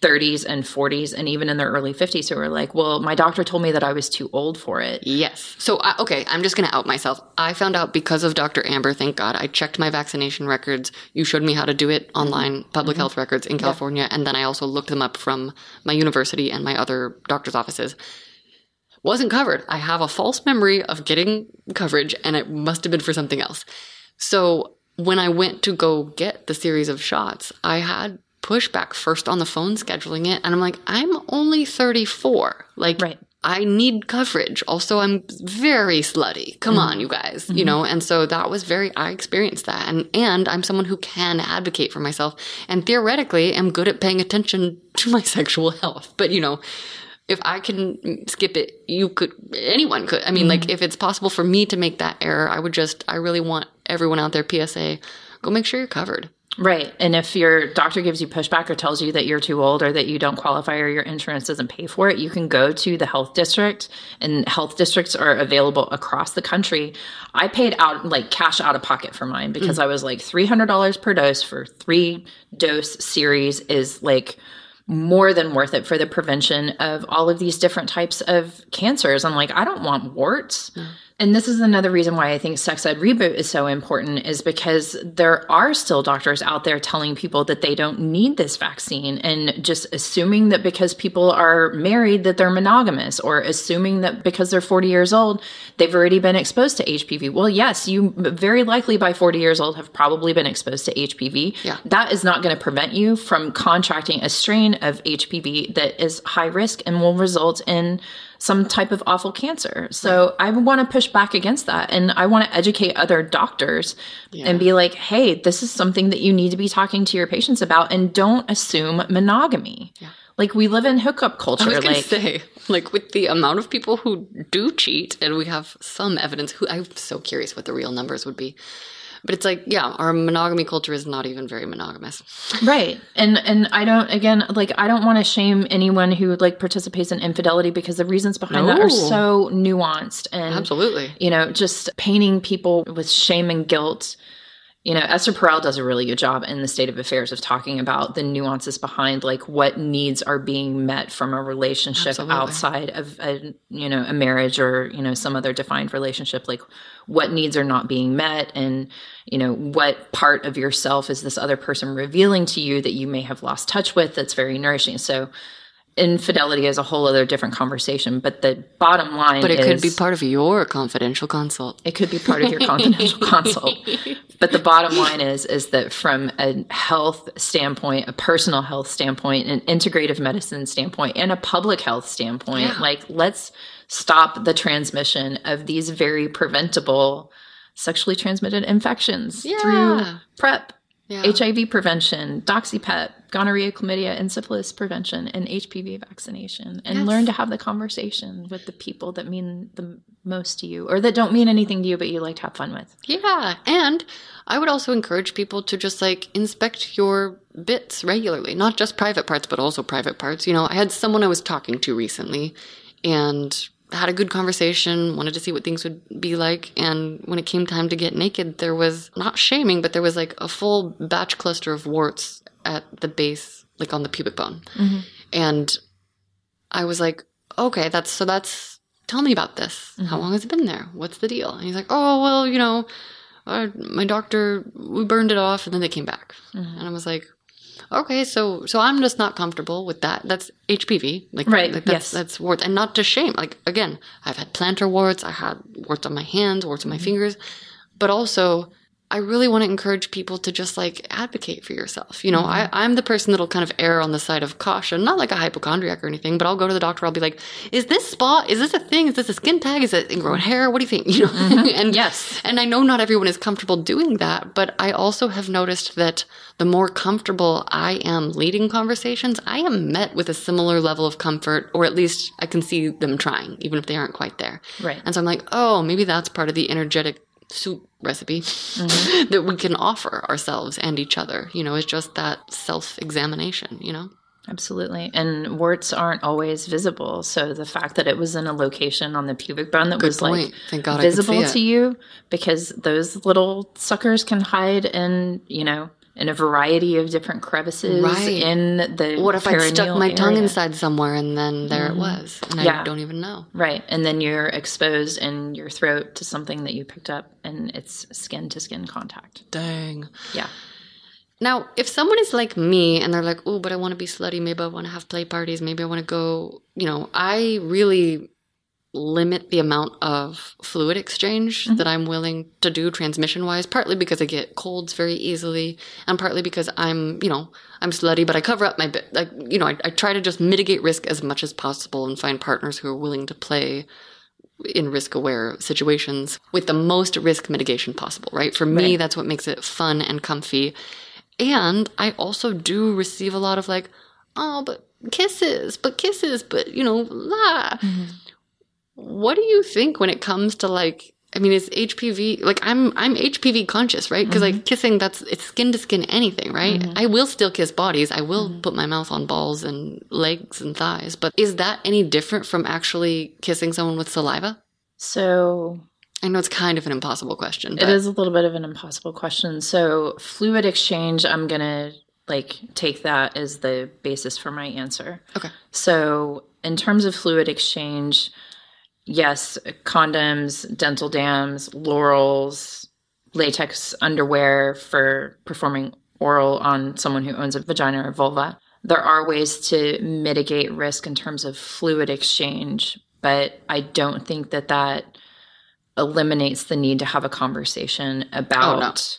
30s and 40s and even in their early 50s who are like, well, my doctor told me that I was too old for it. Yes. So, okay, I'm just going to out myself. I found out because of Dr. Amber, thank God. I checked my vaccination records. You showed me how to do it online, public health records in California. Yeah. And then I also looked them up from my university and my other doctor's offices. Wasn't covered. I have a false memory of getting coverage, and it must have been for something else. So when I went to go get the series of shots, I had pushback first on the phone scheduling it. And I'm like, I'm only 34. Like, right. I need coverage. Also, I'm very slutty. Come on, you guys, you know? And so that was I experienced that. And I'm someone who can advocate for myself and theoretically am good at paying attention to my sexual health. But, you know, if I can skip it, anyone could. I mean, like, if it's possible for me to make that error, I really want everyone out there, PSA, go make sure you're covered. Right. And if your doctor gives you pushback or tells you that you're too old or that you don't qualify or your insurance doesn't pay for it, you can go to the health district, and health districts are available across the country. I paid out like cash out of pocket for mine because I was like $300 per dose for 3-dose series is like more than worth it for the prevention of all of these different types of cancers. I'm like, I don't want warts. Mm. And this is another reason why I think Sex Ed Reboot is so important, is because there are still doctors out there telling people that they don't need this vaccine and just assuming that because people are married that they're monogamous, or assuming that because they're 40 years old, they've already been exposed to HPV. Well, yes, you very likely by 40 years old have probably been exposed to HPV. Yeah. That is not going to prevent you from contracting a strain of HPV that is high risk and will result in some type of awful cancer. So I want to push back against that. And I want to educate other doctors and be like, hey, this is something that you need to be talking to your patients about, and don't assume monogamy. Yeah. Like, we live in hookup culture. I was going to say, like, with the amount of people who do cheat, and we have some evidence, I'm so curious what the real numbers would be. But it's like, yeah, our monogamy culture is not even very monogamous. Right. And I don't, again, like, I don't want to shame anyone who, like, participates in infidelity, because the reasons behind that are so nuanced. And, absolutely, you know, just painting people with shame and guilt. You know, Esther Perel does a really good job in The State of Affairs of talking about the nuances behind, like, what needs are being met from a relationship outside of a marriage or, you know, some other defined relationship. Like, what needs are not being met, and, you know, what part of yourself is this other person revealing to you that you may have lost touch with that's very nourishing. So infidelity is a whole other different conversation, but the bottom line is... But it could be part of your confidential consult. It could be part of your confidential consult. But the bottom line is that from a health standpoint, a personal health standpoint, an integrative medicine standpoint, and a public health standpoint, like, let's stop the transmission of these very preventable sexually transmitted infections through PrEP. Yeah. HIV prevention, DoxyPEP, gonorrhea, chlamydia, and syphilis prevention, and HPV vaccination. And learn to have the conversation with the people that mean the most to you, or that don't mean anything to you, but you like to have fun with. Yeah. And I would also encourage people to just, like, inspect your bits regularly, not just private parts, but also private parts. You know, I had someone I was talking to recently and had a good conversation, wanted to see what things would be like. And when it came time to get naked, there was not shaming, but there was, like, a full batch cluster of warts at the base, like on the pubic bone. And I was like, okay, tell me about this. How long has it been there? What's the deal? And he's like, oh, well, you know, my doctor, we burned it off and then they came back. And I was like, okay, so I'm just not comfortable with that. That's HPV. Like, right. Like, that's warts. And not to shame. Like, again, I've had plantar warts. I had warts on my hands, warts on my fingers. But also, I really want to encourage people to just, like, advocate for yourself. You know, I'm the person that'll kind of err on the side of caution. Not like a hypochondriac or anything, but I'll go to the doctor. I'll be like, is this spot? Is this a thing? Is this a skin tag? Is it ingrown hair? What do you think? You know? And I know not everyone is comfortable doing that, but I also have noticed that the more comfortable I am leading conversations, I am met with a similar level of comfort, or at least I can see them trying, even if they aren't quite there. Right. And so I'm like, oh, maybe that's part of the energetic soup recipe that we can offer ourselves and each other. You know, it's just that self-examination, you know? Absolutely. And warts aren't always visible. So the fact that it was in a location on the pubic bone that was thank God visible to you, because those little suckers can hide in, you know, in a variety of different crevices in the What if I stuck my tongue inside somewhere and then there it was and I don't even know. Right. And then you're exposed in your throat to something that you picked up and it's skin to skin contact. Dang. Yeah. Now, if someone is like me and they're like, oh, but I want to be slutty. Maybe I want to have play parties. Maybe I want to go, you know, I really limit the amount of fluid exchange that I'm willing to do transmission-wise, partly because I get colds very easily and partly because I'm, you know, I'm slutty, but I cover up my bit. Like, you know, I try to just mitigate risk as much as possible and find partners who are willing to play in risk-aware situations with the most risk mitigation possible, right? For me, that's what makes it fun and comfy. And I also do receive a lot of like, oh, but kisses, but, you know, la. What do you think when it comes to like, I mean, is HPV, like I'm HPV conscious, right? Because like kissing, it's skin to skin anything, right? I will still kiss bodies. I will put my mouth on balls and legs and thighs. But is that any different from actually kissing someone with saliva? So I know it's kind of an impossible question. It is a little bit of an impossible question. So fluid exchange, I'm going to like take that as the basis for my answer. Okay. So in terms of fluid exchange, yes, condoms, dental dams, laurels, latex underwear for performing oral on someone who owns a vagina or vulva. There are ways to mitigate risk in terms of fluid exchange, but I don't think that that eliminates the need to have a conversation about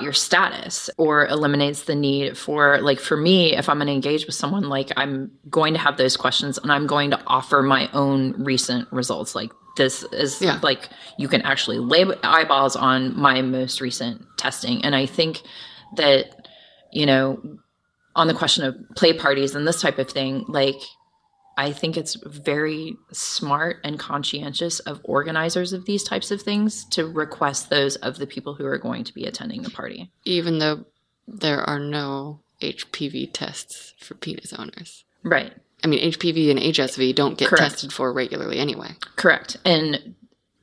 your status or eliminates the need for, like, for me, if I'm going to engage with someone, like, I'm going to have those questions and I'm going to offer my own recent results. Like, this is like, you can actually lay eyeballs on my most recent testing. And I think that, you know, on the question of play parties and this type of thing, like, I think it's very smart and conscientious of organizers of these types of things to request those of the people who are going to be attending the party. Even though there are no HPV tests for penis owners. Right. I mean, HPV and HSV don't get tested for regularly anyway. Correct. And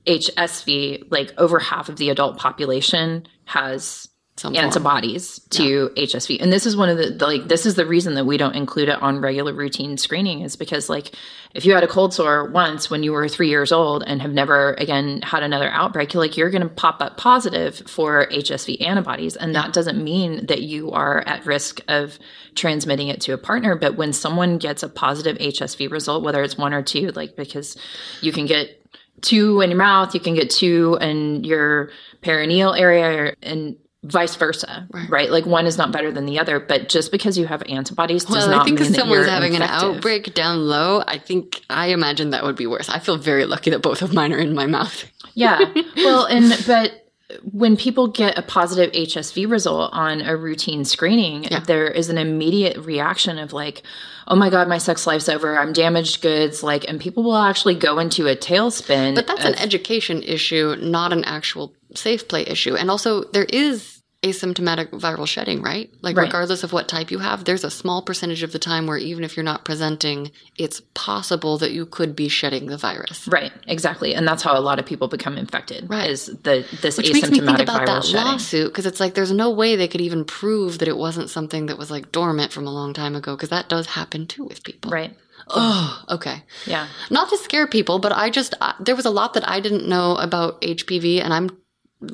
HSV, like over half of the adult population has antibodies to HSV. And this is one of the, like, this is the reason that we don't include it on regular routine screening is because, like, if you had a cold sore once when you were 3 years old and have never again had another outbreak, like, you're going to pop up positive for HSV antibodies. And that doesn't mean that you are at risk of transmitting it to a partner. But when someone gets a positive HSV result, whether it's one or two, like, because you can get 2 in your mouth, you can get 2 in your perineal area, and vice versa, right? Like, one is not better than the other, but just because you have antibodies does not mean that you're infective. Well, I think if someone's having an outbreak down low, I imagine that would be worse. I feel very lucky that both of mine are in my mouth. Well, but when people get a positive HSV result on a routine screening, there is an immediate reaction of like, oh my God, my sex life's over. I'm damaged goods. Like, and people will actually go into a tailspin. But that's an education issue, not an actual safe play issue. And also there is asymptomatic viral shedding, right? Like, regardless of what type you have, there's a small percentage of the time where even if you're not presenting, it's possible that you could be shedding the virus. Right, exactly. And that's how a lot of people become infected, is this asymptomatic viral shedding. Which makes me think about that lawsuit, because it's like, there's no way they could even prove that it wasn't something that was like dormant from a long time ago, because that does happen too with people. Right. Oh, okay. Yeah. Not to scare people, but there was a lot that I didn't know about HPV, and I'm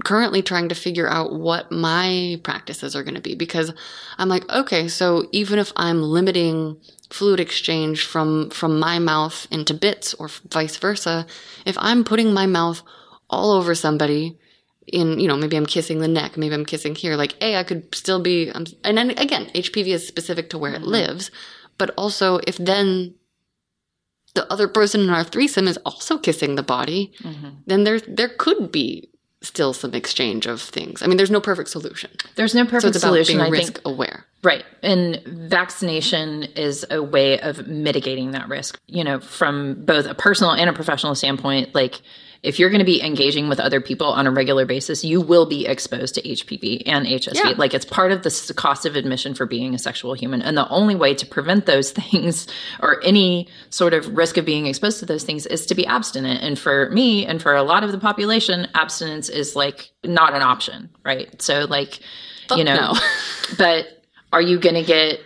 currently trying to figure out what my practices are going to be, because I'm like, okay, so even if I'm limiting fluid exchange from my mouth into bits or vice versa, if I'm putting my mouth all over somebody in, you know, maybe I'm kissing the neck, maybe I'm kissing here, like, A, I could still be, and then again, HPV is specific to where it lives, but also if then the other person in our threesome is also kissing the body, then there could be still some exchange of things. I mean, there's no perfect solution. There's no perfect solution. So it's about being risk aware. Right. And vaccination is a way of mitigating that risk, you know, from both a personal and a professional standpoint. Like, if you're going to be engaging with other people on a regular basis, you will be exposed to HPV and HSV. Yeah. Like, it's part of the cost of admission for being a sexual human. And the only way to prevent those things or any sort of risk of being exposed to those things is to be abstinent. And for me and for a lot of the population, abstinence is like not an option, right? So like, you know, But are you going to get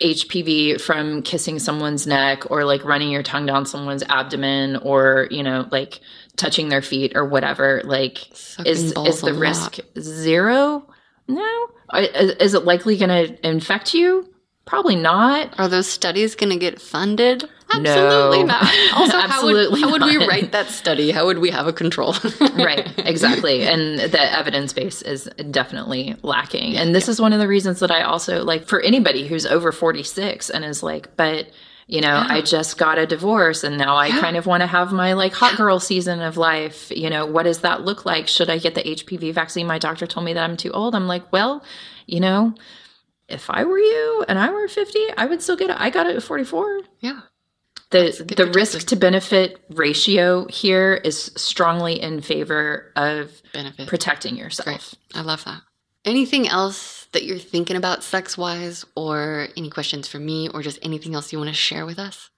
HPV from kissing someone's neck or like running your tongue down someone's abdomen or, you know, like touching their feet or whatever? Like, is the risk zero? No. Is it likely going to infect you? Probably not. Are those studies going to get funded? Absolutely no. Not. Also, absolutely how would we write that study? How would we have a control? Right, exactly. And the evidence base is definitely lacking. Yeah, and this is one of the reasons that I also, like, for anybody who's over 46 and is like, but, you know, I just got a divorce and now I kind of want to have my, like, hot girl season of life. You know, what does that look like? Should I get the HPV vaccine? My doctor told me that I'm too old. I'm like, well, you know, if I were you and I were 50, I would still get it. I got it at 44. Yeah. The risk to benefit ratio here is strongly in favor of protecting yourself. Great. I love that. Anything else that you're thinking about sex-wise, or any questions for me, or just anything else you want to share with us?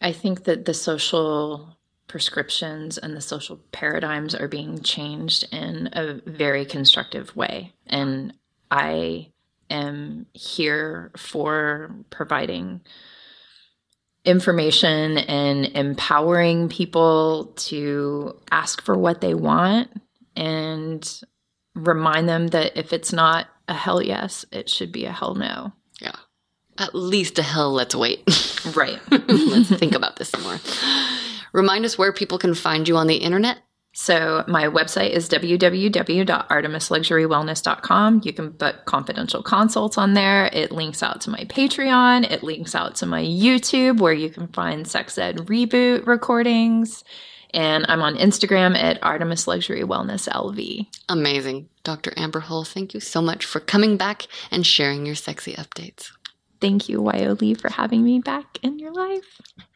I think that the social prescriptions and the social paradigms are being changed in a very constructive way. And I am here for providing information and empowering people to ask for what they want and remind them that if it's not a hell yes, it should be a hell no. Yeah. At least a hell let's wait. Right. Let's think about this some more. Remind us where people can find you on the internet. So my website is www.artemisluxurywellness.com. You can book confidential consults on there. It links out to my Patreon. It links out to my YouTube, where you can find Sex Ed Reboot recordings. And I'm on Instagram at ArtemisLuxuryWellnessLV. Amazing. Dr. Amber Hull, thank you so much for coming back and sharing your sexy updates. Thank you, Wyoh Lee, for having me back in your life.